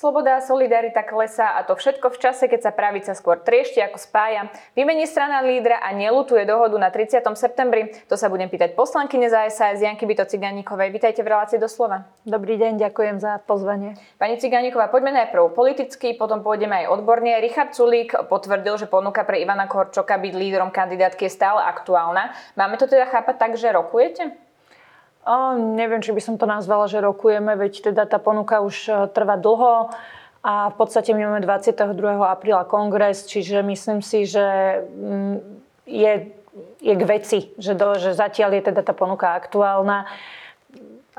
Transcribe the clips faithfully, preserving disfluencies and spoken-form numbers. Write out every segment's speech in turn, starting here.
Sloboda a solidarita klesá a to všetko v čase, keď sa pravica skôr triešti ako spája. Vymení strana lídra a neľutuje dohodu na tridsiatom septembri. To sa budem pýtať poslankyne za es a es Janky Bittó Cigánikovej. Vítajte v relácii Doslova. Dobrý deň, ďakujem za pozvanie. Pani Cigániková, poďme najprv politicky, potom pôjdeme aj odborne. Richard Sulík potvrdil, že ponuka pre Ivana Korčoka byť lídrom kandidátky je stále aktuálna. Máme to teda chápať tak, že rokujete? O, neviem, či by som to nazvala, že rokujeme, veď teda tá ponuka už trvá dlho a v podstate my máme dvadsiateho druhého apríla kongres, čiže myslím si, že je, je k veci, že, do, že zatiaľ je teda tá ponuka aktuálna.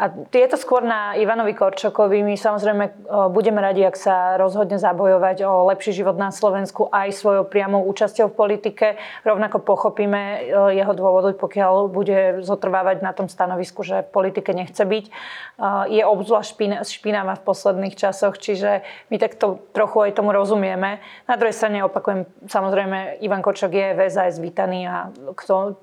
A je to skôr na Ivanovi Korčokovi. My samozrejme budeme radi, ak sa rozhodne zabojovať o lepší život na Slovensku aj svojou priamou účasťou v politike. Rovnako pochopíme jeho dôvody, pokiaľ bude zotrvávať na tom stanovisku, že v politike nechce byť. Je obzvlášť špinavá v posledných časoch, čiže my takto trochu aj tomu rozumieme. Na druhej strane opakujem, samozrejme, Ivan Korčok je v es a es vítaný a kto...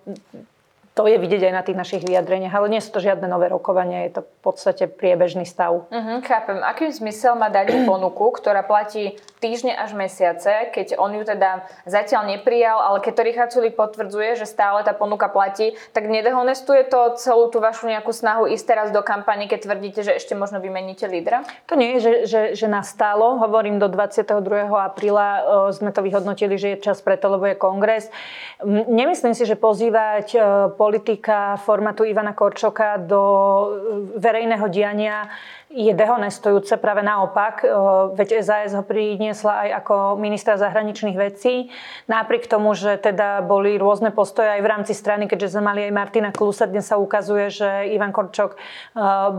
To je vidieť aj na tých našich vyjadreniach, ale nie sú to žiadne nové rokovania, je to v podstate priebežný stav. Uh-huh, chápem. Aký zmysel má dať ponuku, ktorá platí týždne až mesiace, keď on ju teda zatiaľ neprijal, ale keď to Richard Sulík potvrdzuje, že stále tá ponuka platí, tak nedehonestuje to celú tú vašu nejakú snahu ísť teraz do kampane, keď tvrdíte, že ešte možno vymeníte lídra? To nie je, že, že, že nastálo. Hovorím, do dvadsiateho druhého apríla sme to vyhodnotili, že je čas preto, lebo je kongres. Nemyslím si, že pozývať po politika formátu Ivana Korčoka do verejného diania je dehonestujúce, práve naopak. Veď es a es ho priniesla aj ako ministra zahraničných vecí. Napriek tomu, že teda boli rôzne postoje aj v rámci strany, keďže sme mali aj Martina Klusa, dnes sa ukazuje, že Ivan Korčok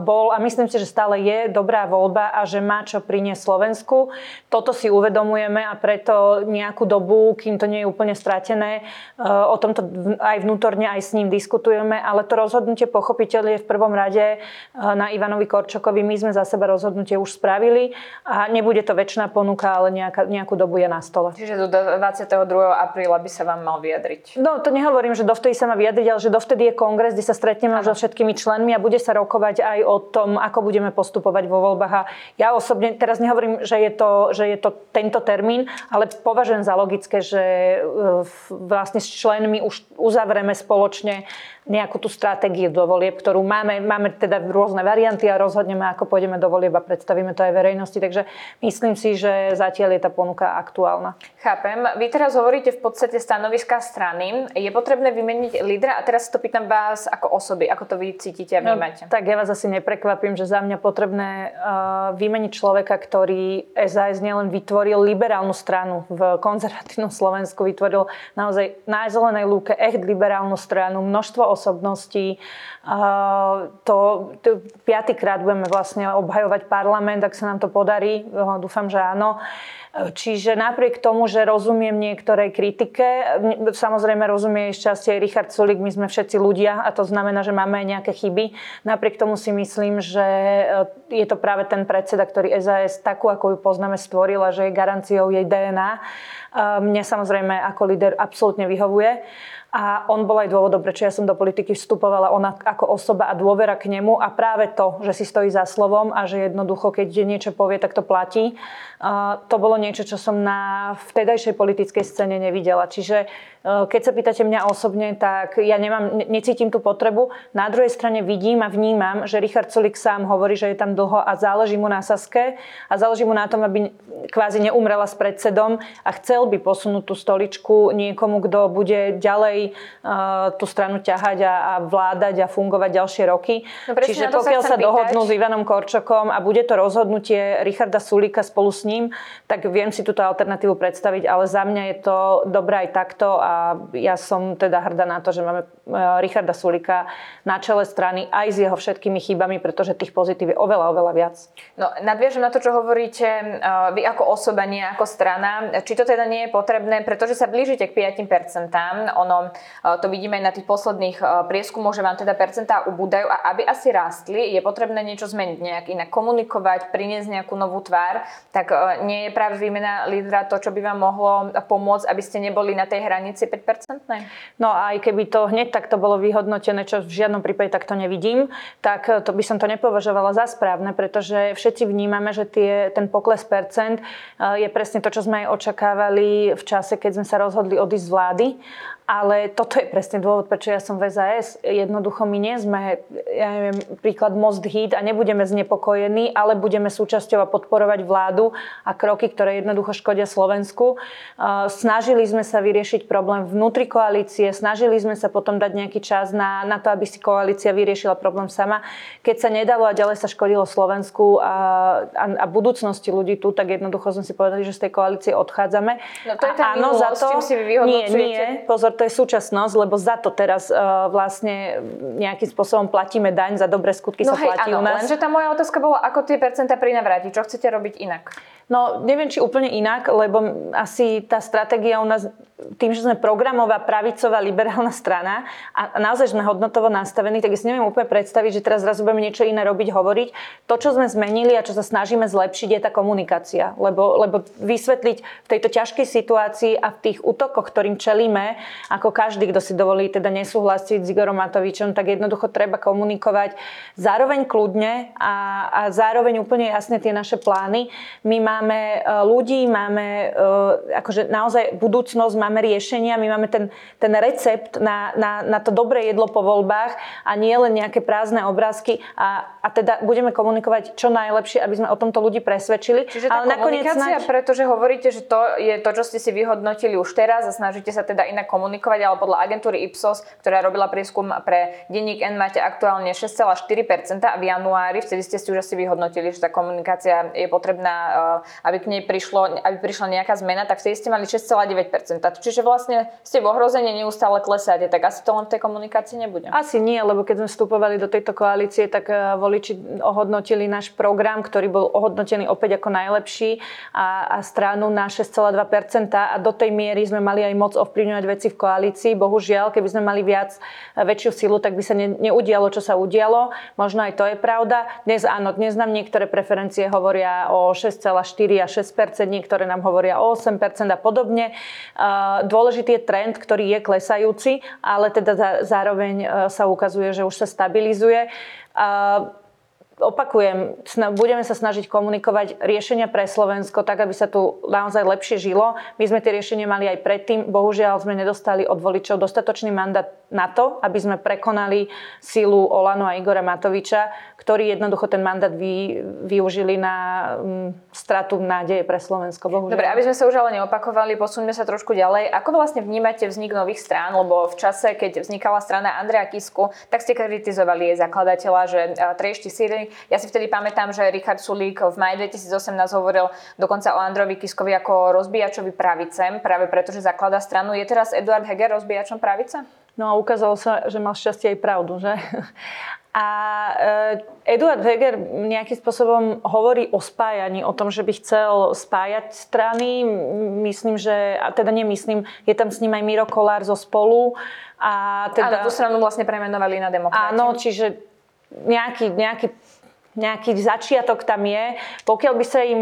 bol a myslím si, že stále je dobrá voľba a že má čo priniesť Slovensku. Toto si uvedomujeme a preto nejakú dobu, kým to nie je úplne stratené, o tomto aj vnútorne, aj s ním diskutujeme, ale to rozhodnutie pochopiteľne je v prvom rade na Ivanovi Korčokovi. My sme za seba rozhodnutie už spravili a nebude to väčšiná ponuka, ale nejaká, nejakú dobu je na stole. Čiže do dvadsiateho druhého apríla by sa vám mal vyjadriť? No, to nehovorím, že dovtedy sa má vyjadriť, ale že dovtedy je kongres, kde sa stretneme so všetkými členmi a bude sa rokovať aj o tom, ako budeme postupovať vo voľbách. A ja osobne teraz nehovorím, že je to, že je to tento termín, ale považujem za logické, že vlastne s členmi už uzavrieme spoločne nejakú tú stratégiu do volieb, ktorú máme. Máme teda rôzne varianty a rozhodneme, ako pôjdeme do volieb a predstavíme to aj verejnosti. Takže myslím si, že zatiaľ je tá ponuka aktuálna. Chápem. Vy teraz hovoríte v podstate stanoviska strany. Je potrebné vymeniť lídra a teraz to pýtam vás ako osoby, ako to vy cítite a vnímate. No, tak ja vás asi neprekvapím, že za mňa potrebné vymeniť človeka, ktorý es a es nielen vytvoril liberálnu stranu v konzervatívnom Slovensku, vytvoril naozaj na zelenej lúke echt liberálnu stranu, množstvo osobností. To, to piatykrát budeme vlastne obhajovať parlament, ak sa nám to podarí. Dúfam, že áno. Čiže napriek tomu, že rozumiem niektorej kritike, samozrejme rozumie ešte asi aj Richard Sulík, my sme všetci ľudia a to znamená, že máme aj nejaké chyby. Napriek tomu si myslím, že je to práve ten predseda, ktorý es a es takú, ako ju poznáme, stvorila, že je garanciou jej dé en á. Mne samozrejme ako líder absolútne vyhovuje. A on bol aj dôvodom, prečo ja som do politiky vstupovala, ona ako osoba a dôvera k nemu a práve to, že si stojí za slovom a že jednoducho, keď niečo povie, tak to platí. Uh, to bolo niečo, čo som na vtedajšej politickej scéne nevidela. Čiže uh, keď sa pýtate mňa osobne, tak ja nemám, necítim tú potrebu. Na druhej strane vidím a vnímam, že Richard Sulík sám hovorí, že je tam dlho a záleží mu na Saske a záleží mu na tom, aby kvázi neumrela s predsedom a chcel by posunúť tú stoličku niekomu, kto bude ďalej tú stranu ťahať a, a vládať a fungovať ďalšie roky. No čiže pokiaľ sa, sa dohodnú s Ivanom Korčokom a bude to rozhodnutie Richarda Sulíka spolu s ním, tak viem si túto alternatívu predstaviť, ale za mňa je to dobré aj takto a ja som teda hrdá na to, že máme Richarda Sulíka na čele strany aj s jeho všetkými chybami, pretože tých pozitív je oveľa, oveľa viac. No, nadviažem na to, čo hovoríte vy ako osoba, nie ako strana. Či to teda nie je potrebné, pretože sa blížite k päť percent. Ono to vidíme aj na tých posledných prieskumoch, že vám teda percentá ubúdajú a aby asi rástli, je potrebné niečo zmeniť, nejak inak komunikovať, priniesť nejakú novú tvár, tak nie je práve výmena lídra to, čo by vám mohlo pomôcť, aby ste neboli na tej hranici päť percent? No a aj keby to hneď takto bolo vyhodnotené, čo v žiadnom prípade takto nevidím, tak to by som to nepovažovala za správne, pretože všetci vnímame, že tie, ten pokles percent je presne to, čo sme aj očakávali v čase, keď sme sa rozhodli odísť z vlády. Ale toto je presne dôvod, prečo ja som v es a es. Jednoducho my nie sme, ja neviem, príklad Most Heat a nebudeme znepokojení, ale budeme súčasťou a podporovať vládu a kroky, ktoré jednoducho škodia Slovensku. Snažili sme sa vyriešiť problém vnútri koalície, snažili sme sa potom dať nejaký čas na, na to, aby si koalícia vyriešila problém sama. Keď sa nedalo a ďalej sa škodilo Slovensku a, a, a budúcnosti ľudí tu, tak jednoducho sme si povedali, že z tej koalície odchádzame. No to je tá minulosť, s tým si vy vyhodnocujete. Nie, nie, pozor, to je súčasnosť, lebo za to teraz e, vlastne nejakým spôsobom platíme daň, za dobré skutky no sa hej, platí áno, u nás. No lenže tá moja otázka bola, ako tie percentá prinavrátiť, čo chcete robiť inak? No neviem, či úplne inak, lebo asi tá stratégia u nás, tým, že sme programová, pravicová, liberálna strana a naozaj sme hodnotovo nastavení, tak ja si neviem úplne predstaviť, že teraz zrazu budeme niečo iné robiť, hovoriť. To, čo sme zmenili a čo sa snažíme zlepšiť, je tá komunikácia. Lebo, lebo vysvetliť v tejto ťažkej situácii a v tých útokoch, ktorým čelíme, ako každý, kto si dovolí teda nesúhlasiť s Igorom Matovičom, tak jednoducho treba komunikovať zároveň kľudne a, a zároveň úplne jasne tie naše plány. My máme ľudí, máme akože naozaj budúcnosť, máme riešenia, my máme ten, ten recept na, na, na to dobré jedlo po voľbách a nie len nejaké prázdne obrázky a, a teda budeme komunikovať čo najlepšie, aby sme o tomto ľudí presvedčili. Čiže tá ale komunikácia, nač... pretože hovoríte, že to je to, čo ste si vyhodnotili už teraz a snažíte sa teda inak komunikovať, ale podľa agentúry Ipsos, ktorá robila prieskum pre Denník N, máte aktuálne šesť celá štyri percenta a v januári, vtedy ste si už asi vyhodnotili, že tá komunikácia je potrebná, aby k nej prišlo, aby prišla nejaká zmena, tak vtedy ste mali šesť celá deväť percenta. Čiže vlastne ste v ohrození, neustále klesáte, tak asi to len v tej komunikácii nebude. Asi nie, lebo keď sme vstupovali do tejto koalície, tak voliči ohodnotili náš program, ktorý bol ohodnotený opäť ako najlepší a, a stranu na šesť celá dva percenta a do tej miery sme mali aj moc ovplyvňovať veci v koalícii. Bohužiaľ, keby sme mali viac, väčšiu silu, tak by sa ne, neudialo, čo sa udialo. Možno aj to je pravda. Dnes áno, dnes nám niektoré preferencie hovoria o šesť celá štyri a šesť percent, niektoré nám hovoria o osem percent a podobne. Dôležitý je trend, ktorý je klesajúci, ale teda zároveň sa ukazuje, že už sa stabilizuje. Opakujem, budeme sa snažiť komunikovať riešenia pre Slovensko tak, aby sa tu naozaj lepšie žilo. My sme tie riešenia mali aj predtým. Bohužiaľ sme nedostali od voličov dostatočný mandát na to, aby sme prekonali silu OĽaNO a Igora Matoviča, ktorí jednoducho ten mandát vy, využili na um, stratu nádeje pre Slovensko. Bohužiaľ. Dobre, aby sme sa už ale neopakovali, posuňme sa trošku ďalej. Ako vlastne vnímate vznik nových strán? Lebo v čase, keď vznikala strana Andrea Kisku, tak ste kritizovali jej zakladateľa, že tri štyri. Ja si vtedy pamätám, že Richard Sulík v máji dvetisícosemnásť hovoril dokonca o Androvi Kiskovi ako rozbíjačovi pravice, práve preto, že zaklada stranu. Je teraz Eduard Heger rozbíjačom pravice? No a ukázalo sa, že mal šťastie aj pravdu, že? A Eduard Heger nejakým spôsobom hovorí o spájaní, o tom, že by chcel spájať strany. Myslím, že, a teda nemyslím, je tam s ním aj Miro Kolár zo Spolu. A teda, áno, tú stranu vlastne premenovali na Demokráti. Áno, čiže nejaký... nejaký nejaký začiatok tam je. Pokiaľ by sa im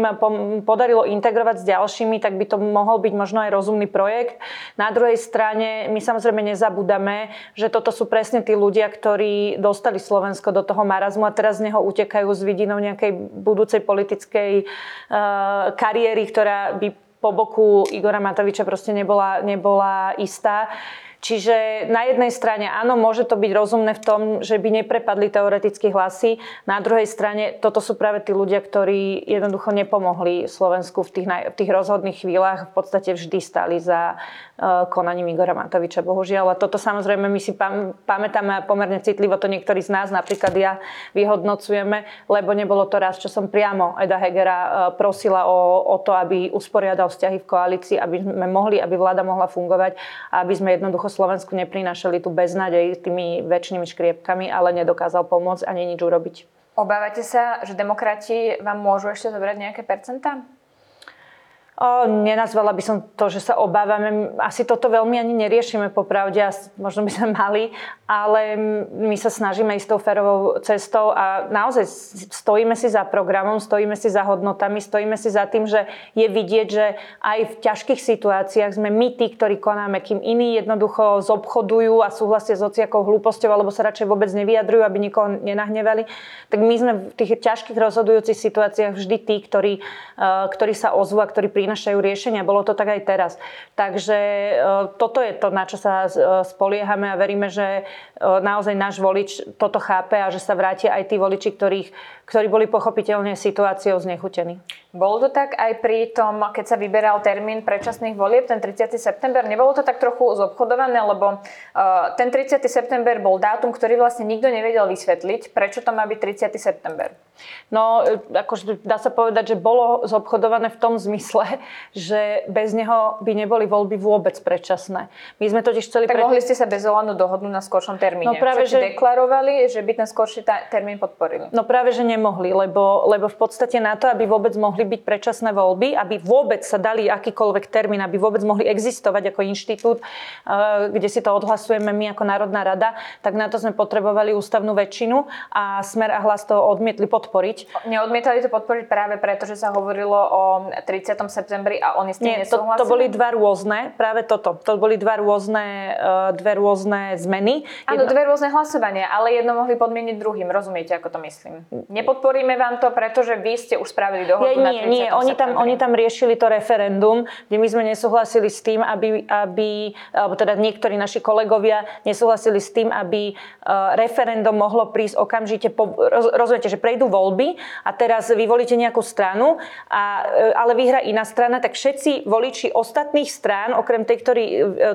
podarilo integrovať s ďalšími, tak by to mohol byť možno aj rozumný projekt. Na druhej strane, my samozrejme nezabúdame, že toto sú presne tí ľudia, ktorí dostali Slovensko do toho marazmu a teraz z neho utekajú s vidinou nejakej budúcej politickej uh, kariéry, ktorá by po boku Igora Matoviča proste nebola, nebola istá. Čiže na jednej strane áno, môže to byť rozumné v tom, že by neprepadli teoreticky hlasy. Na druhej strane toto sú práve tí ľudia, ktorí jednoducho nepomohli Slovensku v tých, v tých rozhodných chvíľach. V podstate vždy stáli za uh, konaním Igora Matoviča, bohužiaľ. A toto samozrejme my si pam, pamätáme pomerne citlivo, to niektorí z nás, napríklad ja, vyhodnocujeme, lebo nebolo to raz, čo som priamo Eda Hegera uh, prosila o, o to, aby usporiadal vzťahy v koalícii, aby sme mohli, aby vláda mohla fungovať a aby sme jednoducho Slovensku neprinášali tu beznádej tými väčšnými škriepkami, ale nedokázal pomôcť ani nič urobiť. Obávate sa, že demokrati vám môžu ešte zobrať nejaké percentá? O, nenazvala by som to, že sa obávame. Asi toto veľmi ani neriešime popravde, možno by sme mali, ale my sa snažíme ísť tou férovou cestou a naozaj stojíme si za programom, stojíme si za hodnotami, stojíme si za tým, že je vidieť, že aj v ťažkých situáciách sme my tí, ktorí konáme, kým iní jednoducho zobchodujú a súhlasia s hociakou hlúposťou alebo sa radšej vôbec nevyjadrujú, aby nikoho nenahnevali. Tak my sme v tých ťažkých rozhodujúcich situáciách vždy tí, ktorí, ktorí sa ozvú a ktorí našajú riešenia. Bolo to tak aj teraz. Takže toto je to, na čo sa spoliehame a veríme, že naozaj náš volič toto chápe a že sa vrátia aj tí voliči, ktorých, ktorí boli pochopiteľne situáciou znechutení. Bolo to tak aj pri tom, keď sa vyberal termín predčasných volieb, ten tridsiateho september, nebolo to tak trochu zobchodované, lebo ten tridsiateho september bol dátum, ktorý vlastne nikto nevedel vysvetliť, prečo to má byť tridsiateho september. No, akože dá sa povedať, že bolo zobchodované v tom zmysle, že bez neho by neboli voľby vôbec predčasné. My sme totiž chceli... Tak pred... mohli ste sa bez OĽaNO dohodnúť na skoršom termíne. No práve, že... deklarovali, že by ten skorší ta... termín podporili. No práve, že nemohli, lebo, lebo v podstate na to, aby vôbec mohli byť predčasné voľby, aby vôbec sa dali akýkoľvek termín, aby vôbec mohli existovať ako inštitút, kde si to odhlasujeme my ako Národná rada, tak na to sme potrebovali ústavnú väčšinu a Smer a Hlas to odmietli podporiť. Neodmietali to podporiť práve preto, že sa hovorilo o tridsiatom septembri a oni s tým nesúhlasili? To, to boli dva rôzne, práve toto. To boli dva rôzne, dve rôzne zmeny. Áno, jedno... dve rôzne hlasovania, ale jedno mohli podmieniť druhým. Rozumiete, ako to myslím? Nepodporíme vám to, pretože vy ste už spravili dohodu ja, na tridsiatom Nie, nie, oni tam, oni tam riešili to referendum, kde my sme nesúhlasili s tým, aby, aby alebo teda niektorí naši kolegovia nesúhlasili s tým, aby referendum mohlo prísť okamžite po, roz, rozumiete, že prejdú voľby a teraz vy volíte nejakú stranu, a, ale vyhra iná strana, tak všetci voliči ostatných strán, okrem tej, ktorý,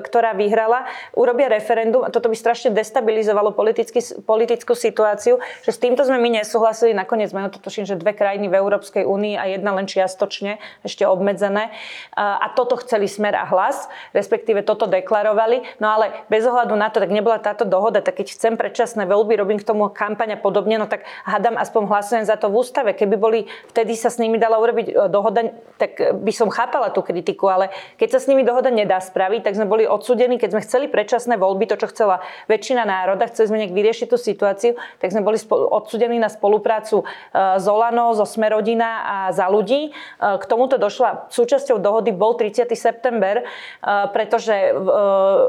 ktorá vyhrala, urobia referendum a toto by strašne destabilizovalo politický, politickú situáciu, že s týmto sme my nesúhlasili. Nakoniec sme, no to tuším, že dve krajiny v Európskej únii a jedna len čiastočne, ešte obmedzené. A toto chceli Smer a Hlas, respektíve toto deklarovali. No ale bez ohľadu na to, tak nebola táto dohoda, tak keď chcem predčasné voľby, robím k tomu kampaň a podobne, no tak hádam aspoň hlasujem za to v ústave. Keby boli, vtedy sa s nimi dala urobiť dohoda, tak by som chápala tú kritiku, ale keď sa s nimi dohoda nedá spraviť, tak sme boli odsúdení, keď sme chceli predčasné voľby, to čo chcela väčšina národa, chceli sme nejak vyriešiť tú situáciu, tak sme boli odsúdení na spoluprácu z OĽaNO, zo Sme Rodina a Za ľudí. K tomuto došla, súčasťou dohody bol tridsiateho september, pretože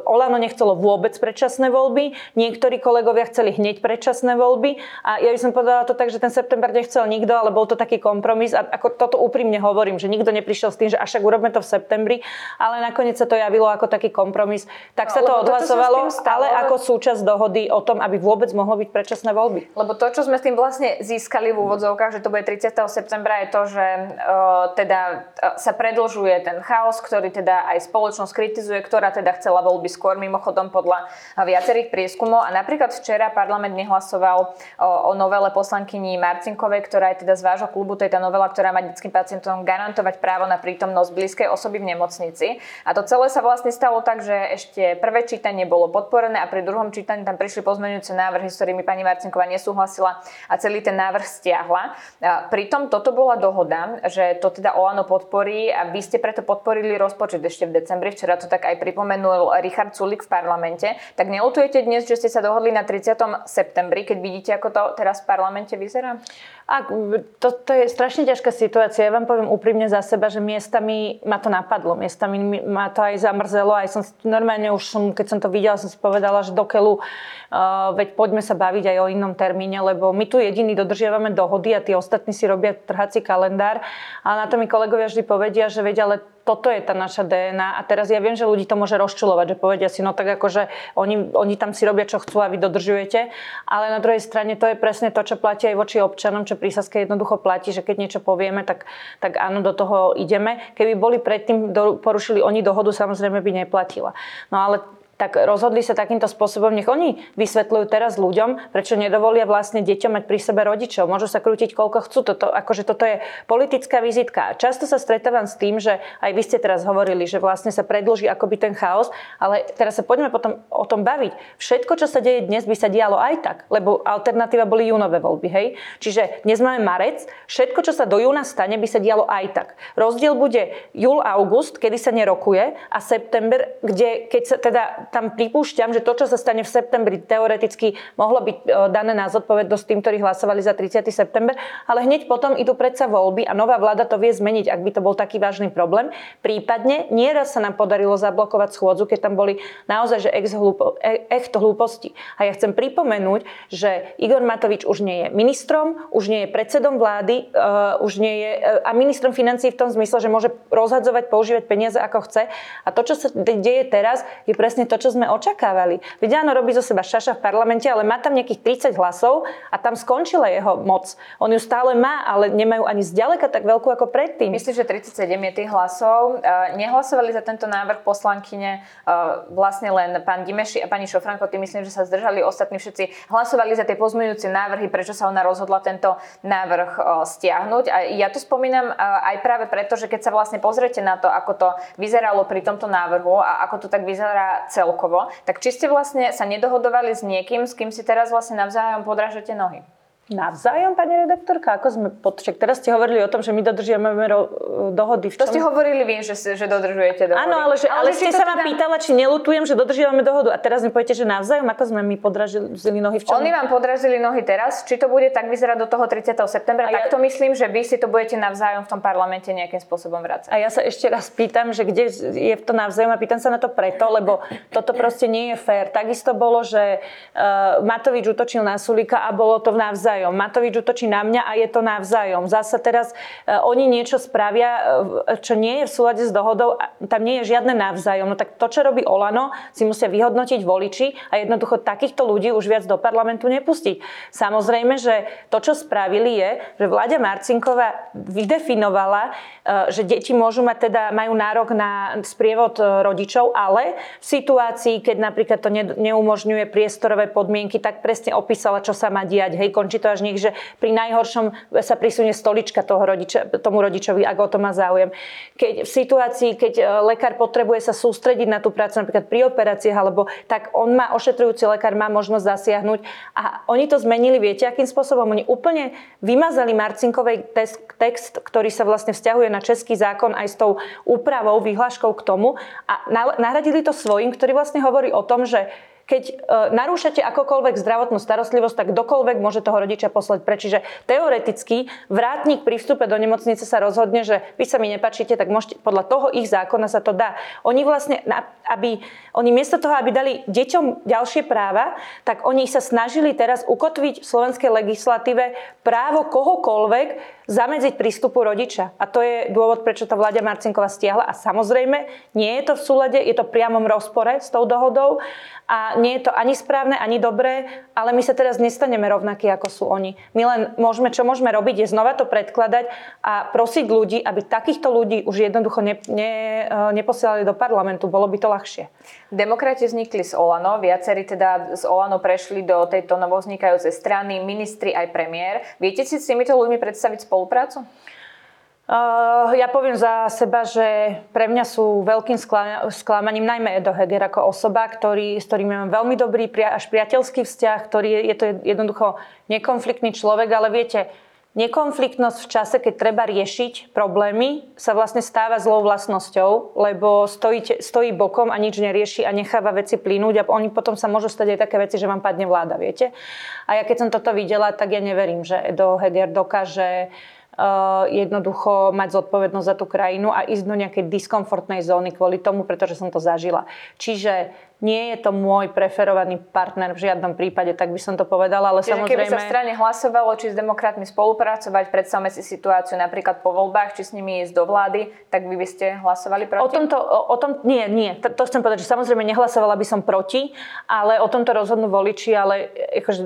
OĽaNO nechcelo vôbec predčasné voľby, niektorí kolegovia chceli hneď predčasné voľby a ja by som povedala to tak, že ten september nechcel nikto, ale bol to taký kompromis a ako toto úprimne hovorím, že nikto neprišiel s tým, že až ak urobme to v septembri, ale nakoniec sa to javilo ako taký kompromis. Tak sa no, to odhlasovalo, to ale ako súčasť dohody o tom, aby vôbec mohlo byť predčasné voľby. Lebo to, čo sme s tým vlastne získali v úvodzovkách, že to bude tridsiateho septembra, je to, že uh, teda uh, sa predĺžuje ten chaos, ktorý teda aj spoločnosť kritizuje, ktorá teda chcela voľby skôr, mimochodom podľa viacerých prieskumov. A napríklad včera parlament nehlasoval uh, o novele poslankyni Marcinkovej, ktorá je teda z vášho klubu, to je tá novela, ktorá má detským pacientom garantovať právo na prítomnosť blízkej osoby v nemocnici. A to celé sa vlastne stalo tak, že ešte prvé čítanie bolo podporené a pri druhom čítaní tam prišli pozmeňujúce návrhy, s ktorými pani Marcinková nesúhlasila a celý ten návrh stiahla. A pritom toto bola dohoda, že to teda OĽaNO podporí a vy ste preto podporili rozpočet ešte v decembri. Včera to tak aj pripomenul Richard Sulík v parlamente. Tak neľutujete dnes, že ste sa dohodli na tridsiatom septembri, keď vidíte, ako to teraz v parlamente vyzerá? A to, to je strašne ťažká situácia. Ja vám poviem úprimne za seba, že miestami ma to napadlo. Miestami ma to aj zamrzelo. Aj som, normálne už som, keď som to videla, som si povedala, že dokeľu, uh, veď poďme sa baviť aj o inom termíne, lebo my tu jediní dodržiavame dohody a tí ostatní si robia trhací kalendár. Ale na to mi kolegovia vždy povedia, že veď, ale toto je tá naša dé en á a teraz ja viem, že ľudí to môže rozčulovať, že povedia si, no tak akože oni, oni tam si robia, čo chcú a vy dodržujete, ale na druhej strane to je presne to, čo platí aj voči občanom, čo pri Saske jednoducho platí, že keď niečo povieme, tak, tak áno, do toho ideme. Keby boli predtým, do, porušili oni dohodu, samozrejme by neplatila. No ale tak rozhodli sa takýmto spôsobom, nech oni vysvetľujú teraz ľuďom, prečo nedovolia vlastne deťom mať pri sebe rodičov. Môžu sa krútiť koľko chcú. Toto, akože toto je politická vizitka. Často sa stretávam s tým, že aj vy ste teraz hovorili, že vlastne sa predĺži akoby ten chaos, ale teraz sa poďme potom o tom baviť. Všetko, čo sa deje dnes, by sa dialo aj tak, lebo alternatíva boli júnové voľby, hej? Čiže dnes máme marec, všetko, čo sa do júna stane, by sa dialo aj tak. Rozdiel bude júl, august, kedy sa nerokuje, a september, kde keď sa teda tam pripúšťam, že to, čo sa stane v septembri, teoreticky mohlo byť dané na zodpovednosť tým, ktorí hlasovali za tridsiaty september, ale hneď potom idú predsa voľby a nová vláda to vie zmeniť, ak by to bol taký vážny problém. Prípadne nieraz sa nám podarilo zablokovať schôdzu, keď tam boli naozaj že ex hlúpo, echto hlúposti. A ja chcem pripomenúť, že Igor Matovič už nie je ministrom, už nie je predsedom vlády, uh, už nie je uh, a ministrom financií v tom zmysle, že môže rozhadzovať, používať peniaze ako chce. A to, čo sa deje teraz, je presne to, to, čo sme očakávali. Veď áno, robí zo seba šaša v parlamente, ale má tam nejakých tridsať hlasov a tam skončila jeho moc. On ju stále má, ale nemajú ani zďaleka tak veľkú ako predtým. Myslím, že tridsaťsedem je tých hlasov. Nehlasovali za tento návrh poslankyne vlastne len pán Dimeši a pani Šofranko, tým myslím, že sa zdržali. Ostatní všetci hlasovali za tie pozmeňujúce návrhy, prečo sa ona rozhodla tento návrh stiahnuť. A ja to spomínam aj práve preto, že keď sa vlastne pozriete na to, ako to vyzeralo pri tomto návrhu a ako to tak vyzerá celé Celkovo, tak či ste vlastne sa nedohodovali s niekým, s kým si teraz vlastne navzájom podrážate nohy? Navzájom, pani redaktorka? Ako sme podček? Teraz ste hovorili o tom, že my dodržiavame dohody. V čom? To ste hovorili vy, že, že dodržujete dohody. Áno, ale, že, ale, ale ste sa teda ma pýtala, či neľutujem, že dodržiavame dohodu. A teraz mi poviete, že navzájom, ako sme my podrážili nohy v čom? Oni vám podrážili nohy teraz. Či to bude tak vyzerať do toho tridsiateho septembra? A tak ja to myslím, že vy si to budete navzájom v tom parlamente nejakým spôsobom vracať. A ja sa ešte raz pýtam, že kde je to navzájom, a pýtam sa na to preto, lebo toto proste nie je fér. Takisto bolo, že uh, Matovič útočil na Sulíka a bolo to navzájom. Matovič útočí na mňa a je to navzájom. Zasa teraz e, oni niečo spravia, e, čo nie je v súlade s dohodou, a tam nie je žiadne navzájom. No tak to, čo robí OĽaNO, si musia vyhodnotiť voliči a jednoducho takýchto ľudí už viac do parlamentu nepustiť. Samozrejme, že to, čo spravili, je, že vláda Marcinková vydefinovala, e, že deti môžu mať, teda majú nárok na sprievod rodičov, ale v situácii, keď napríklad to ne, neumožňuje priestorové podmienky, tak presne opísala, čo sa má diať. Hej, končí až nech, že pri najhoršom sa prisunie stolička toho rodiča, tomu rodičovi, ak o to má záujem. Keď v situácii, keď lekár potrebuje sa sústrediť na tú prácu, napríklad pri operáciách, alebo tak on má, ošetrujúci lekár má možnosť zasiahnuť. A oni to zmenili, viete, akým spôsobom? Oni úplne vymazali Marcinkovej text, ktorý sa vlastne vzťahuje na český zákon aj s tou úpravou, vyhláškou k tomu, a nahradili to svojím, ktorý vlastne hovorí o tom, že keď narúšate akokoľvek zdravotnú starostlivosť, tak kdokoľvek môže toho rodiča poslať preč. Čiže teoreticky vrátnik pri vstupe do nemocnice sa rozhodne, že vy sa mi nepáčite, tak môžete, podľa toho ich zákona sa to dá. Oni vlastne, aby, oni miesto toho, aby dali deťom ďalšie práva, tak oni sa snažili teraz ukotviť v slovenskej legislatíve právo kohokoľvek zamedziť prístupu rodiča. A to je dôvod, prečo tá vláda Marcinková stiahla. A samozrejme, nie je to v súlade, je to v priamom rozpore s tou dohodou a nie je to ani správne, ani dobré, ale my sa teraz nestaneme rovnakí, ako sú oni. My len môžeme, čo môžeme robiť, je znova to predkladať a prosiť ľudí, aby takýchto ľudí už jednoducho ne, ne, neposielali do parlamentu. Bolo by to ľahšie. Demokrati vznikli z OĽaNO, viacerí teda z OĽaNO prešli do tejto novovznikajúcej strany, ministri aj premiér. Viete si s týmito ľuďmi predstaviť spoluprácu? Uh, ja poviem za seba, že pre mňa sú veľkým skla- sklamaním najmä Edo Heger ako osoba, ktorý, s ktorým mám veľmi dobrý pria- až priateľský vzťah, ktorý je, je to jednoducho nekonfliktný človek, ale viete, nekonfliktnosť v čase, keď treba riešiť problémy, sa vlastne stáva zlou vlastnosťou, lebo stojí, stojí bokom a nič nerieši a necháva veci plynúť, a oni potom sa môžu stať aj také veci, že vám padne vláda, viete. A ja keď som toto videla, tak ja neverím, že Edo Heger dokáže Uh, jednoducho mať zodpovednosť za tú krajinu a ísť do nejakej diskomfortnej zóny kvôli tomu, pretože som to zažila. Čiže nie je to môj preferovaný partner v žiadnom prípade, tak by som to povedala, ale čiže samozrejme, keby sa v strane hlasovalo, či s demokratmi spolupracovať, predstavme si situáciu napríklad po voľbách, či s nimi ísť do vlády, tak vy by ste hlasovali proti? O tomto, o, o tom, nie, nie, to, to chcem povedať, že samozrejme nehlasovala by som proti, ale o tomto rozhodnú voliči, ale akože,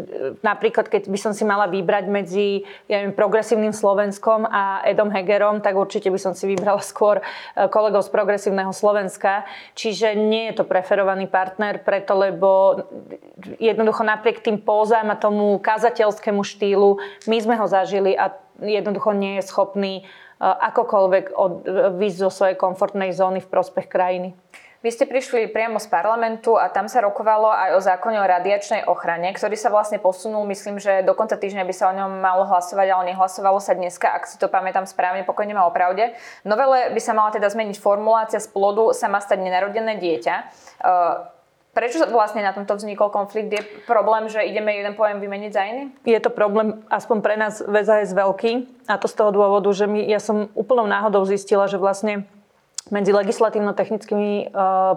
napríklad, keď by som si mala vybrať medzi, ja neviem, Progresívnym Slovenskom a Edom Hegerom, tak určite by som si vybrala skôr kolegov z Progresívneho Slovenska, čiže nie je to preferovaný partner. partner, preto lebo jednoducho napriek tým pózám a tomu kázateľskému štýlu my sme ho zažili a jednoducho nie je schopný akokoľvek vyjsť zo svojej komfortnej zóny v prospech krajiny. Vy ste prišli priamo z parlamentu a tam sa rokovalo aj o zákone o radiačnej ochrane, ktorý sa vlastne posunul. Myslím, že do konca týždňa by sa o ňom malo hlasovať, ale nehlasovalo sa dneska, ak si to pamätám správne, pokojne ma opravde. Novele by sa mala teda zmeniť formulácia: z plodu sa má stať nenarodené dieťa. Prečo vlastne na tomto vznikol konflikt? Je problém, že ideme jeden pojem vymeniť za iný? Je to problém, aspoň pre nás v es a es, veľký. A to z toho dôvodu, že my, ja som úplnou náhodou zistila, že vlastne medzi legislatívno-technickými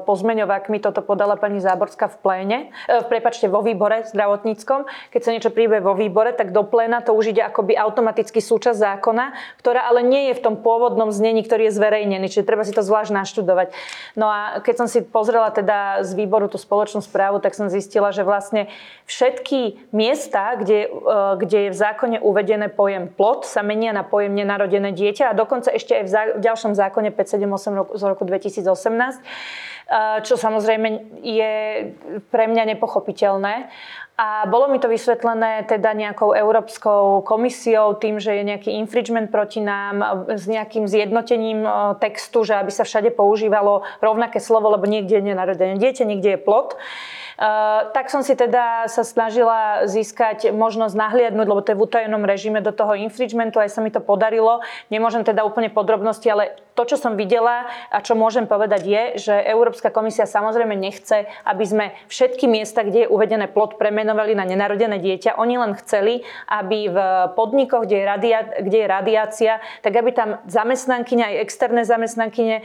pozmeňovákmi toto podala pani Záborská v pléne, prepáčte, vo výbore zdravotníckom. Keď sa niečo príbe vo výbore, tak do pléna to už ide akoby automaticky súčasť zákona, ktorá ale nie je v tom pôvodnom znení, ktorý je zverejnený. Čiže treba si to zvlášť naštudovať. No a keď som si pozrela teda z výboru tú spoločnú správu, tak som zistila, že vlastne všetky miesta, kde, kde je v zákone uvedené pojem plod, sa menia na pojem nenarodené dieťa a dokonca ešte aj v, zá- v ďalšom zákone päťstosedemdesiatosem z roku dvetisícosemnásť, čo samozrejme je pre mňa nepochopiteľné. A bolo mi to vysvetlené teda nejakou Európskou komisiou, tým, že je nejaký infringement proti nám, s nejakým zjednotením textu, že aby sa všade používalo rovnaké slovo, lebo niekde je nenarodené dieťa, niekde je plod. Tak som si teda sa snažila získať možnosť nahliadnúť, lebo to je v utajenom režime, do toho infringementu, aj sa mi to podarilo. Nemôžem teda úplne podrobnosti, ale to, čo som videla a čo môžem povedať je, že Európska komisia samozrejme nechce, aby sme všetky miesta, kde je uvedené plod, premenovali na nenarodené dieťa. Oni len chceli, aby v podnikoch, kde je, radia- kde je radiácia, tak aby tam zamestnankyne aj externé zamestnankyne e,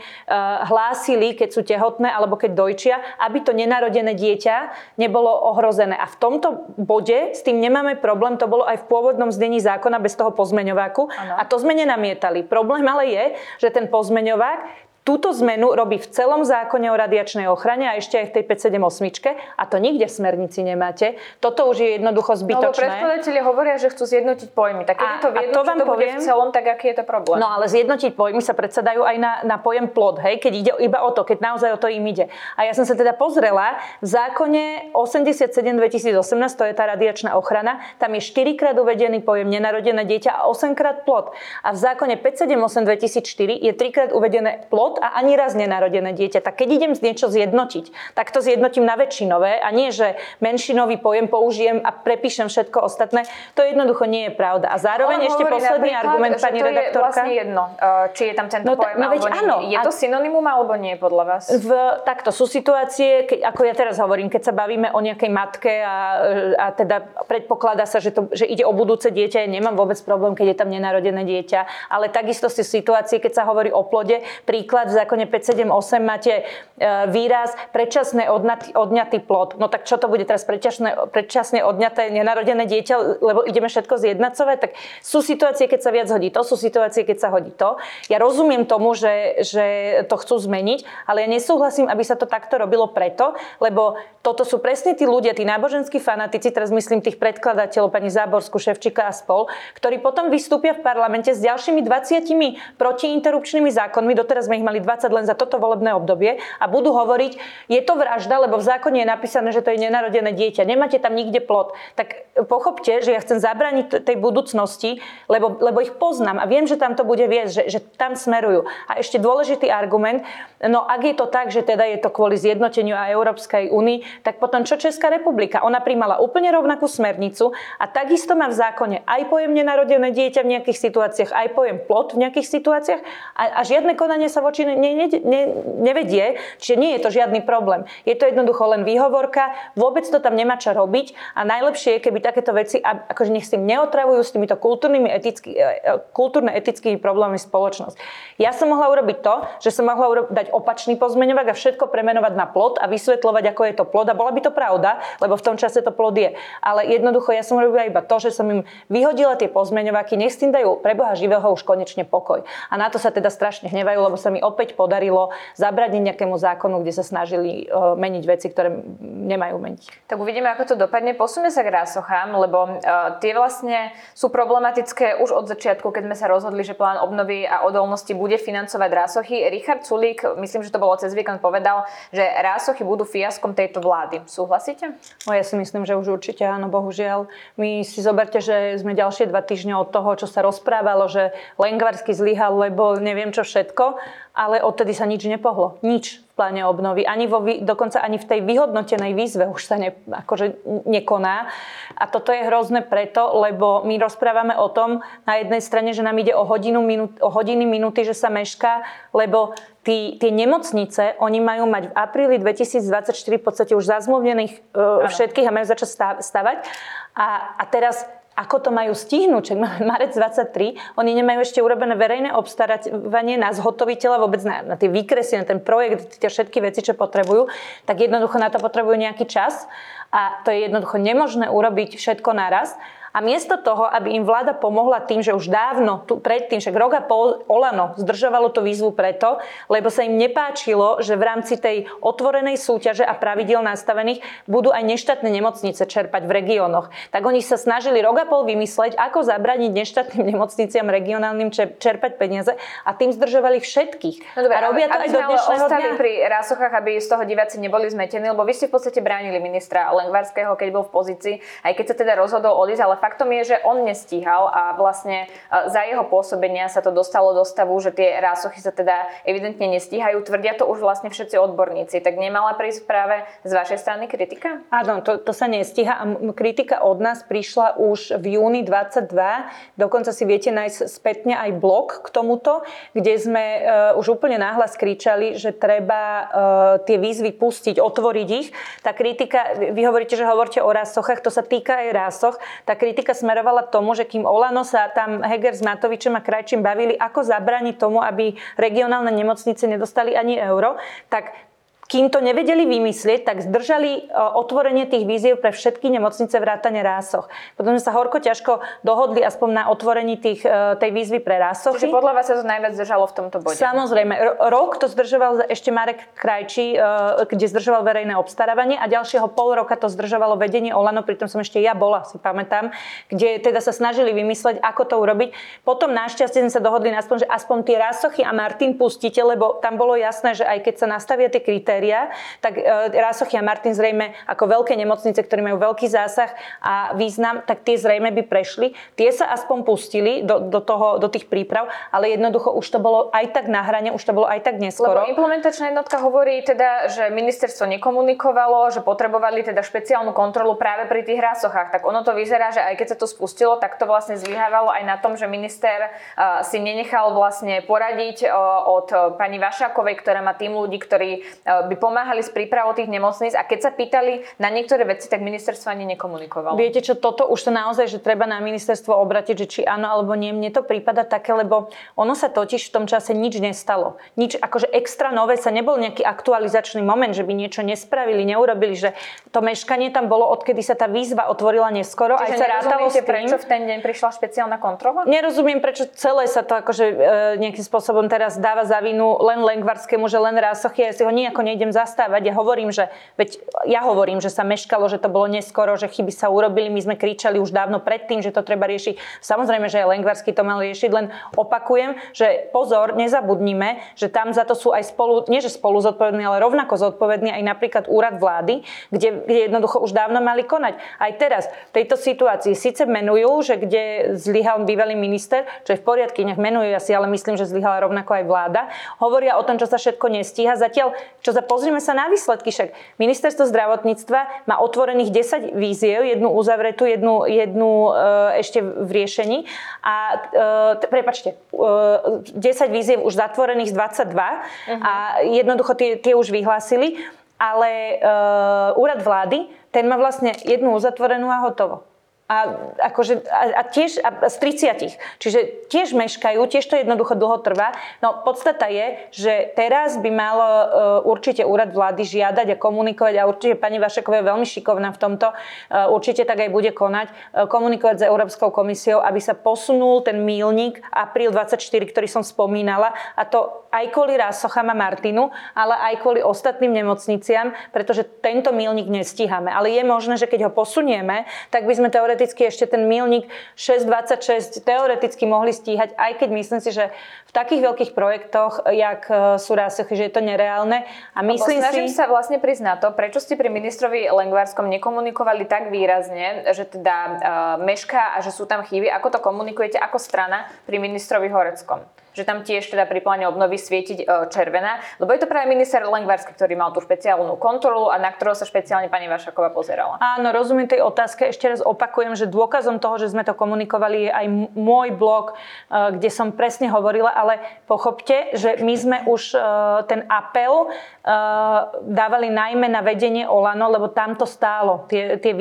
hlásili, keď sú tehotné alebo keď dojčia, aby to nenarodené dieťa nebolo ohrozené. A v tomto bode s tým nemáme problém, to bolo aj v pôvodnom znení zákona bez toho pozmeňováku. Ano. A to sme nenamietali. Problém ale je, že ten pozmeňovák túto zmenu robí v celom zákone o radiačnej ochrane a ešte aj v tej päťstosedemdesiatosem a to nikde v smernici nemáte. Toto už je jednoducho zbytočné. No, predkladatelia hovoria, že chcú zjednotiť pojmy. Tak keď to viedno, to vám to poviem, v celom, tak aký je to problém? No ale zjednotiť pojmy sa predsa dajú aj na, na pojem plod, hej, keď ide iba o to, keď naozaj o to im ide. A ja som sa teda pozrela, v zákone osemdesiatsedem dvetisícosemnásť, to je tá radiačná ochrana, tam je štyrikrát uvedený pojem nenarodené dieťa a osemkrát plod. A v zákone päťstosedemdesiatosem dvetisícštyri je trikrát uvedené plod a ani raz nenarodené dieťa. Tak keď idem niečo zjednotiť, tak to zjednotím na väčšinové a nie, že menšinový pojem použijem a prepíšem všetko ostatné. To jednoducho nie je pravda. A zároveň ešte posledný argument, pani redaktorka. Vlastne jedno, či je tam tento no, pojem, no, alebo veď, nie. Áno, je to synonymum alebo nie podľa vás? V, takto sú situácie, keď, ako ja teraz hovorím, keď sa bavíme o nejakej matke a, a teda predpokladá sa, že, to, že ide o budúce dieťa, ja nemám vôbec problém, keď je tam nenarodené dieťa, ale takisto sú situácie, keď sa hovorí o plode, príklad v zákone päťstosedemdesiatosem máte výraz predčasne odňatý plod. No tak čo to bude teraz predčasne, predčasne odňaté nenarodené dieťa, lebo ideme všetko zjednacovať? Tak sú situácie, keď sa viac hodí to, sú situácie, keď sa hodí to. Ja rozumiem tomu, že, že to chcú zmeniť, ale ja nesúhlasím, aby sa to takto robilo preto, lebo toto sú presne tí ľudia, tí náboženskí fanatici, teraz myslím tých predkladateľov, pani Záborskú, Ševčíka a spol, ktorí potom vystúpia v parlamente s ďalšími dvadsiatimi protiinterrupčnými zákonmi, doteraz sme ich mali dvadsať len za toto volebné obdobie a budú hovoriť, je to vražda, lebo v zákone je napísané, že to je nenarodené dieťa. Nemáte tam nikde plod. Tak pochopte, že ja chcem zabrániť tej budúcnosti, lebo, lebo ich poznám a viem, že tam to bude viesť, že, že tam smerujú. A ešte dôležitý argument, no ak je to tak, že teda je to kvôli zjednoteniu a Európskej únii, tak potom čo Česká republika? Ona prijímala úplne rovnakú smernicu a takisto má v zákone aj pojem nenarodené dieťa v nejakých situáciách, aj pojem plod v nejakých situáciách a, a žiadne konanie sa voči ne, ne, ne, nevedie, čiže nie je to žiadny problém. Je to jednoducho len výhovorka, vôbec to tam nemá čo robiť a najlepšie je, keby takéto veci, akože nech s tým neotravujú s týmito kultúrnymi etický, kultúrne etickými problémami spoločnosť. Ja som mohla urobiť to, že som mohla urobiť, dať opačný pozmeňovák a všetko premenovať na plod a vysvetľovať, ako je to plod a bola by to pravda, lebo v tom čase to plod je. Ale jednoducho ja som robila iba to, že som im vyhodila tie pozmeňováky, nech s tým dajú pre Boha živého už konečne pokoj. A na to sa teda strašne hnevajú, lebo sa mi opäť podarilo zabrániť nejakému zákonu, kde sa snažili meniť veci, ktoré nemajú meniť. Tak uvidíme, ako to dopadne. Posuneme sa k Rázsochám, lebo tie vlastne sú problematické už od začiatku, keď sme sa rozhodli, že plán obnovy a odolnosti bude financovať Rázsochy. Richard Sulík, myslím, že to bolo cez víkend, povedal, že Rázsochy budú fiaskom tejto vlády. Súhlasíte? No ja si myslím, že už určite áno, bohužiaľ. My si zoberte, že sme ďalšie dva týždne od toho, čo sa rozprávalo, že Lengvarský zlyhal, lebo neviem čo všetko, ale odtedy sa nič nepohlo. Nič v pláne obnovy. Ani vo, dokonca ani v tej vyhodnotenej výzve už sa ne, akože nekoná. A toto je hrozné preto, lebo my rozprávame o tom na jednej strane, že nám ide o, hodinu, minút, o hodiny, minúty, že sa mešká, lebo Tí, tie nemocnice, oni majú mať v apríli dvetisícdvadsaťštyri v podstate už zazmluvnených e, všetkých a majú začať stav, stavať. A, a teraz, ako to majú stihnúť? marec dvadsaťtri, oni nemajú ešte urobené verejné obstarávanie na zhotoviteľa, vôbec na, na tie výkresy, na ten projekt, tie všetky veci, čo potrebujú. Tak jednoducho na to potrebujú nejaký čas. A to je jednoducho nemožné urobiť všetko naraz. A miesto toho, aby im vláda pomohla tým, že už dávno, tu, predtým, však rok a pol OĽaNO zdržovalo tú výzvu preto, lebo sa im nepáčilo, že v rámci tej otvorenej súťaže a pravidiel nastavených budú aj neštátne nemocnice čerpať v regiónoch. Tak oni sa snažili rok a pol vymysleť, ako zabrániť neštátnym nemocniciam regionálnym čerpať peniaze a tým zdržovali všetkých. No dobré, a robia to aj do dnešného dňa. Pri Rázsochách, aby z toho diváci neboli zmetení, lebo vy ste v podstate bránili ministra Lengvarského, keď bol v pozícii, aj keď sa teda rozhodol odísť. Faktom je, že on nestíhal a vlastne za jeho pôsobenia sa to dostalo do stavu, že tie Rázsochy sa teda evidentne nestíhajú. Tvrdia to už vlastne všetci odborníci. Tak nemala prísť práve z vašej strany kritika? Áno, to, to sa nestíha. A kritika od nás prišla už v júni dvadsaťdva. Dokonca si viete nájsť spätne aj blog k tomuto, kde sme uh, už úplne náhlas kričali, že treba uh, tie výzvy pustiť, otvoriť ich. Tá kritika, vy hovoríte, že hovoríte o Rázsochách, to sa týka aj Rázsoch. Kritika smerovala tomu, že kým OĽaNO sa tam Heger s Matovičom a Krajčím bavili, ako zabrániť tomu, aby regionálne nemocnice nedostali ani euro, tak kým to nevedeli vymyslieť, tak zdržali otvorenie tých výziev pre všetky nemocnice vrátane Rázsoch. Potom sa horko ťažko dohodli aspoň na otvorení tých, tej výzvy pre Rázsochy. Čiže podľa vás sa to najviac zdržalo v tomto bode? Samozrejme. Rok to zdržoval ešte Marek Krajčí, kde zdržoval verejné obstarávanie a ďalšieho pol roka to zdržovalo vedenie OĽaNO, pritom som ešte ja bola, si pamätám, kde teda sa snažili vymysleť, ako to urobiť. Potom našťastie sme sa dohodli aspoň, že aspoň tie Rázsochy a Martin pustíte, lebo tam bolo jasné, že aj keď sa nastavia tie kritéria, tak Rázsochy a Martin zrejme ako veľké nemocnice, ktoré majú veľký zásah a význam, tak tie zrejme by prešli. Tie sa aspoň pustili do, do, toho, do tých príprav, ale jednoducho už to bolo aj tak na hrane, už to bolo aj tak neskoro. Lebo implementačná jednotka hovorí teda, že ministerstvo nekomunikovalo, že potrebovali teda špeciálnu kontrolu práve pri tých Rázsochách. Tak ono to vyzerá, že aj keď sa to spustilo, tak to vlastne zlyhávalo aj na tom, že minister uh, si nenechal vlastne poradiť uh, od pani Vašakovej, ktorá má tým ľudí, ktorí uh, by pomáhali s prípravou tých nemocníc a keď sa pýtali na niektoré veci, tak ministerstvo ani nekomunikovalo. Viete čo, toto už to naozaj, že treba na ministerstvo obratiť, že či áno alebo nie, mne to prípada také, lebo ono sa totiž v tom čase nič nestalo. Nič akože extra nové, sa nebol nejaký aktualizačný moment, že by niečo nespravili, neurobili, že to meškanie tam bolo, odkedy sa tá výzva otvorila neskoro. Čiže aj sa rátalo s tým. Prečo v ten deň prišla špeciálna kontrola? Nerozumiem, prečo celé sa to akože e, nejakým spôsobom teraz dáva za vinu len Lengvarskému, že len Rázsochy, ja si ho nejako ne idem zastávať. Ja hovorím, že veď ja hovorím, že sa meškalo, že to bolo neskoro, že chyby sa urobili. My sme kričali už dávno predtým, že to treba riešiť. Samozrejme, že aj Lengvarský to mal riešiť, len opakujem, že pozor, nezabudnime, že tam za to sú aj spolu, nie že spolu zodpovední, ale rovnako zodpovední aj napríklad úrad vlády, kde, kde jednoducho už dávno mali konať. Aj teraz v tejto situácii síce menujú, že kde zlyhal bývalý minister, čo je v poriadku, nech menujú, ja si ale myslím, že zlyhala rovnako aj vláda. Hovoria o tom, čo sa všetko nestíha. Zatiaľ, čo za Pozrime sa na výsledky, však ministerstvo zdravotníctva má otvorených desať víziev, jednu uzavretú, jednu, jednu e, ešte v riešení a e, prepačte, e, desať víziev už zatvorených z dvadsaťdva uh-huh. a jednoducho tie, tie už vyhlásili, ale e, úrad vlády, ten má vlastne jednu uzatvorenú a hotovo. A, akože, a, a tiež a z tridsiatich. Čiže tiež meškajú, tiež to jednoducho dlho trvá. No podstata je, že teraz by mal uh, určite úrad vlády žiadať a komunikovať a určite pani Vašaková je veľmi šikovná v tomto, uh, určite tak aj bude konať, uh, komunikovať s Európskou komisiou, aby sa posunul ten míľnik apríl dvadsaťštyri, ktorý som spomínala, a to aj kvôli Rázsochám a Martinu, ale aj kvôli ostatným nemocniciam, pretože tento míľnik nestíhame. Ale je možné, že keď ho posunieme, tak by sme teoreticky ešte ten milník šesť dvadsaťšesť teoreticky mohli stíhať, aj keď myslím si, že v takých veľkých projektoch, jak sú Rázsochy, že je to nereálne. A myslím Snažím si... sa vlastne prísť na to, prečo ste pri ministrovi Lengvarskom nekomunikovali tak výrazne, že teda e, mešká a že sú tam chyby. Ako to komunikujete ako strana pri ministrovi Horeckom? Že tam tiež teda pri pláne obnovy svietiť červená, lebo je to práve minister Lengvarský, ktorý mal tú špeciálnu kontrolu a na ktorú sa špeciálne pani Vašaková pozerala. Áno, rozumiem tej otázke. Ešte raz opakujem, že dôkazom toho, že sme to komunikovali, je aj môj blog, kde som presne hovorila, ale pochopte, že my sme už ten apel dávali najmä na vedenie OĽaNO, lebo tam to stálo. Tie, tie,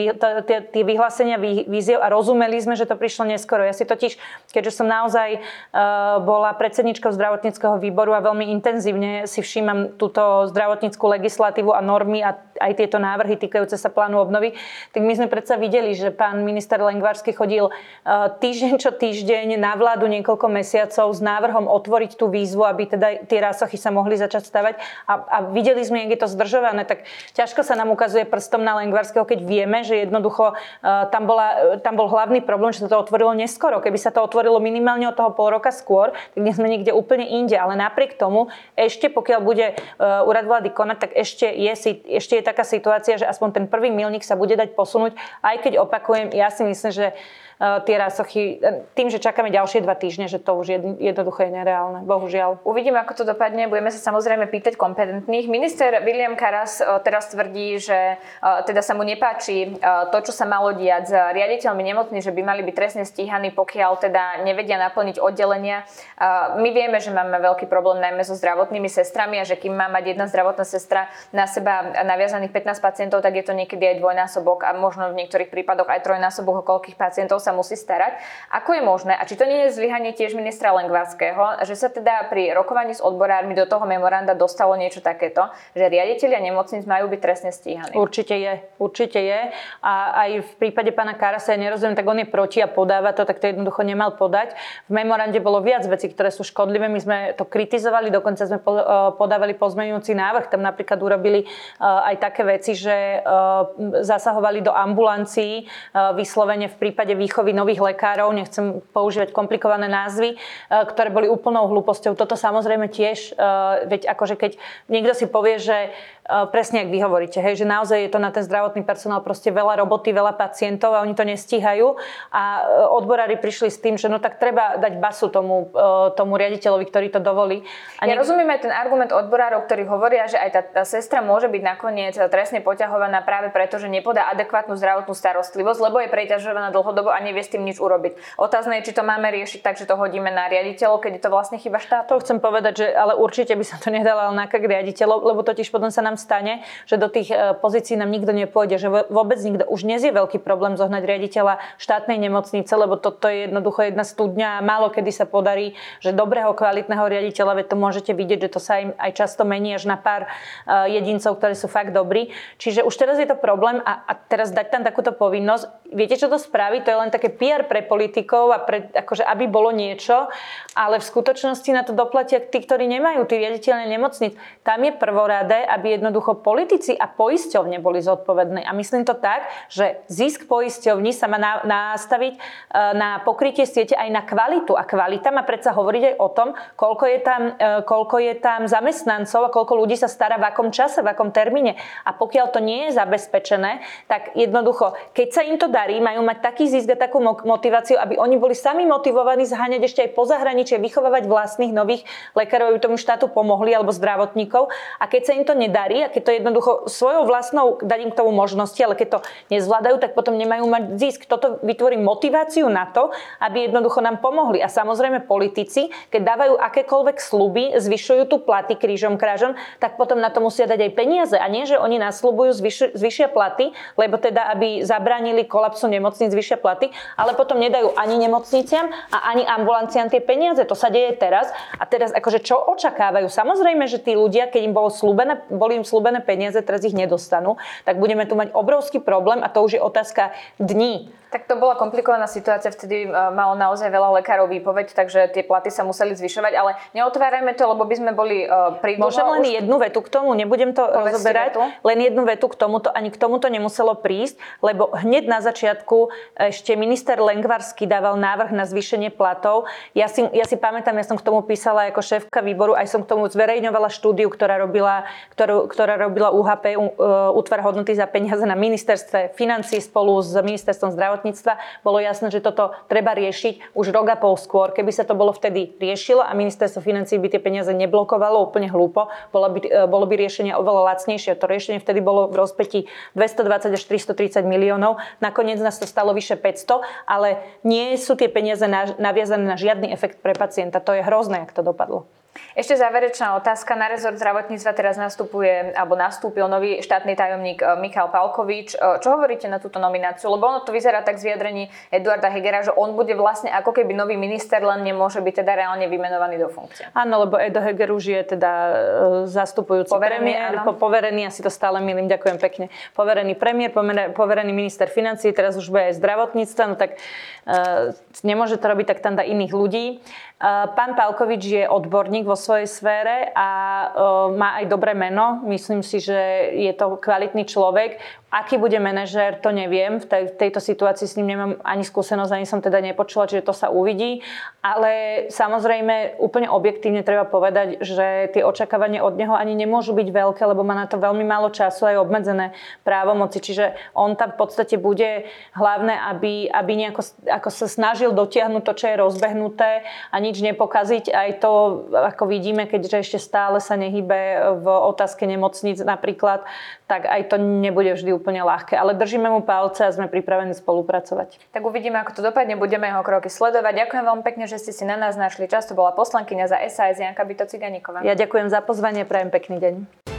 tie, tie vyhlásenia výziev a rozumeli sme, že to prišlo neskoro. Ja si totiž, keďže som naozaj bola pre predsedničkou zdravotníckeho výboru a veľmi intenzívne si všímam túto zdravotníckú legislatívu a normy a aj tieto návrhy týkajúce sa plánu obnovy, tak my sme predsa videli, že pán minister Lengvarský chodil týždeň čo týždeň na vládu niekoľko mesiacov s návrhom otvoriť tú výzvu, aby teda tie Rázsochy sa mohli začať stavať a, a videli sme, jak je to zdržované, tak ťažko sa nám ukazuje prstom na Lengvarského, keď vieme, že jednoducho tam, bola, tam bol hlavný problém, že sa to otvorilo neskoro. Keby sa to otvorilo minimálne od toho pol roka skôr, tak sme niekde úplne inde, ale napriek tomu ešte pokiaľ bude uh, úrad vlády konať, tak ešte je, ešte je taká situácia, že aspoň ten prvý milník sa bude dať posunúť, aj keď opakujem, ja si myslím, že uh, tie Rázsochy, tým, že čakáme ďalšie dva týždne, že to už jedn, jednoducho je nereálne, bohužiaľ. Uvidíme, ako to dopadne, budeme sa samozrejme pýtať kompetentných. Minister Viliam Karas uh, teraz tvrdí, že uh, teda sa mu nepáči uh, to, čo sa malo diať s riaditeľmi nemocníc, že by mali byť trestne stíhaní, pokiaľ teda nevedia naplniť oddelenia. Uh, My vieme, že máme veľký problém najmä so zdravotnými sestrami a že kým má mať jedna zdravotná sestra na seba naviazaných pätnásť pacientov, tak je to niekedy aj dvojnásobok a možno v niektorých prípadoch aj trojnásobok, o koľkých pacientov sa musí starať. Ako je možné, a či to nie je zlyhanie tiež ministra Lengvarského, že sa teda pri rokovaní s odborármi do toho memoranda dostalo niečo takéto, že riaditelia nemocníc majú byť trestne stíhaní? Určite je, určite je. A aj v prípade pána Karasa, ja nerozumiem, tak on je proti a podáva to, tak to jednoducho nemal podať. V memorande bolo viac vecí, ktoré sú škodlivé. My sme to kritizovali, dokonca sme podávali pozmeňujúci návrh. Tam napríklad urobili aj také veci, že zasahovali do ambulancií vyslovene v prípade výchovy nových lekárov. Nechcem používať komplikované názvy, ktoré boli úplnou hlúposťou. Toto samozrejme tiež, veď akože keď niekto si povie, že presne ak vy hovoríte, hej, že naozaj je to na ten zdravotný personál proste veľa roboty, veľa pacientov a oni to nestíhajú a odborári prišli s tým, že no tak treba dať basu tomu, tomu riaditeľovi, ktorý to dovolí. A ja ne... rozumiem aj ten argument odborárov, ktorí hovoria, že aj tá, tá sestra môže byť nakoniec trestne poťahovaná práve preto, že nepodá adekvátnu zdravotnú starostlivosť, lebo je preťažovaná dlhodobo a nevie s tým nič urobiť. Otázne je, či to máme riešiť tak, že to hodíme na riaditeľov, keď je to vlastne chyba štátu. To chcem povedať, že ale určite by som to nedala na k riaditeľov, lebo totiž potom sa nám stane, že do tých pozícií nám nikto nepôjde, že vôbec nikto. Už dnes je veľký problém zohnať riaditeľa štátnej nemocnice, lebo toto je jednoducho jedna studňa a málo kedy sa podarí, že dobrého, kvalitného riaditeľa, veď to môžete vidieť, že to sa im aj často mení až na pár jedincov, ktorí sú fakt dobrí. Čiže už teraz je to problém a, a teraz dať tam takúto povinnosť. Viete, čo to spraví? To je len také pé ér pre politikov a pre, akože, aby bolo niečo, ale v skutočnosti na to doplatia tí, ktorí nemajú, tí riaditeľne nemocnic. Tam je prvoradé, aby jedno jednoducho politici a poisťovne boli zodpovední. A myslím to tak, že zisk poisťovní sa má nastaviť na pokrytie siete aj na kvalitu. A kvalita má predsa hovoriť aj o tom, koľko je tam, koľko je tam zamestnancov a koľko ľudí sa stará v akom čase, v akom termíne. A pokiaľ to nie je zabezpečené, tak jednoducho, keď sa im to darí, majú mať taký zisk a takú motiváciu, aby oni boli sami motivovaní zháňať ešte aj po zahraničí, vychovávať vlastných nových lekárov, aby tomu štátu pomohli, alebo zdravotníkov. A keď sa im to nedarí, a keď to jednoducho svojou vlastnou dať im k tomu možnosti, ale keď to nezvládajú, tak potom nemajú mať zisk. Toto vytvorí motiváciu na to, aby jednoducho nám pomohli. A samozrejme politici, keď dávajú akékoľvek sľuby, zvyšujú tu platy krížom krážom, tak potom na to musia dať aj peniaze, a nie že oni nasľubujú zvyšia platy, lebo teda aby zabránili kolapsu nemocníc, zvyšia platy, ale potom nedajú ani nemocniciam a ani ambulanciám tie peniaze. To sa deje teraz. A teraz akože čo očakávajú? Samozrejme, že tí ľudia, keď im bolo sľúbené, boli im sľúbené peniaze, teraz ich nedostanú, tak budeme tu mať obrovský problém a to už je otázka dní. Tak to bola komplikovaná situácia, vtedy malo naozaj veľa lekárov výpoveď, takže tie platy sa museli zvyšovať, ale neotvárajme to, lebo by sme boli prídolo. Môžem len už... jednu vetu k tomu, nebudem to rozoberať, len jednu vetu k tomuto, ani k tomuto nemuselo prísť, lebo hneď na začiatku ešte minister Lengvarský dával návrh na zvýšenie platov. Ja si, ja si pamätám, ja som k tomu písala ako šéfka výboru, aj som k tomu zverejňovala štúdiu, ktorá robila, ktorú, ktorá robila ú há pé, Útvar hodnoty za peniaze na ministerstve financií spolu s ministerstvom zdravotníctva. Bolo jasné, že toto treba riešiť už rok a pol skôr. Keby sa to bolo vtedy riešilo a ministerstvo financií by tie peniaze neblokovalo úplne hlúpo, bolo by, bolo by riešenie oveľa lacnejšie. To riešenie vtedy bolo v rozpeti dvestodvadsať až tristotridsať miliónov. Nakoniec nás to stalo vyše päťsto, ale nie sú tie peniaze naviazané na žiadny efekt pre pacienta. To je hrozné, ak to dopadlo. Ešte záverečná otázka. Na rezort zdravotníctva teraz nastupuje, alebo nastúpil nový štátny tajomník Michal Palkovič. Čo hovoríte na túto nomináciu? Lebo ono to vyzerá tak z vyjadrení Eduarda Hegera, že on bude vlastne ako keby nový minister, len nemôže byť teda reálne vymenovaný do funkcie. Áno, lebo Edo Heger už je teda zastupujúci premiér, po, poverený, asi to stále milím, ďakujem pekne. Poverený premiér, poverený minister financií, teraz už bude aj zdravotníctva, no tak uh, nemôže to robiť, tak tam dá iných ľudí. Uh, pán Palkovič je odborník vo svojej sfére a e, má aj dobré meno. Myslím si, že je to kvalitný človek. Aký bude manažér, to neviem. V, tej, v tejto situácii s ním nemám ani skúsenosť, ani som teda nepočula, čiže to sa uvidí. Ale samozrejme, úplne objektívne treba povedať, že tie očakávania od neho ani nemôžu byť veľké, lebo má na to veľmi málo času a je obmedzené právomoci. Čiže on tam v podstate bude hlavné, aby, aby nejako ako sa snažil dotiahnuť to, čo je rozbehnuté a nič nepokaziť. Aj to, ako vidíme, keďže ešte stále sa nehybe v otázke nemocnic napríklad, tak aj to nebude vždy úplne ľahké. Ale držíme mu palce a sme pripravení spolupracovať. Tak uvidíme, ako to dopadne, budeme jeho kroky sledovať. Ďakujem veľmi pekne, že ste si na nás našli čas. To bola poslankyňa za es a es Janka Bittó Cigániková. Ja ďakujem za pozvanie, prajem pekný deň.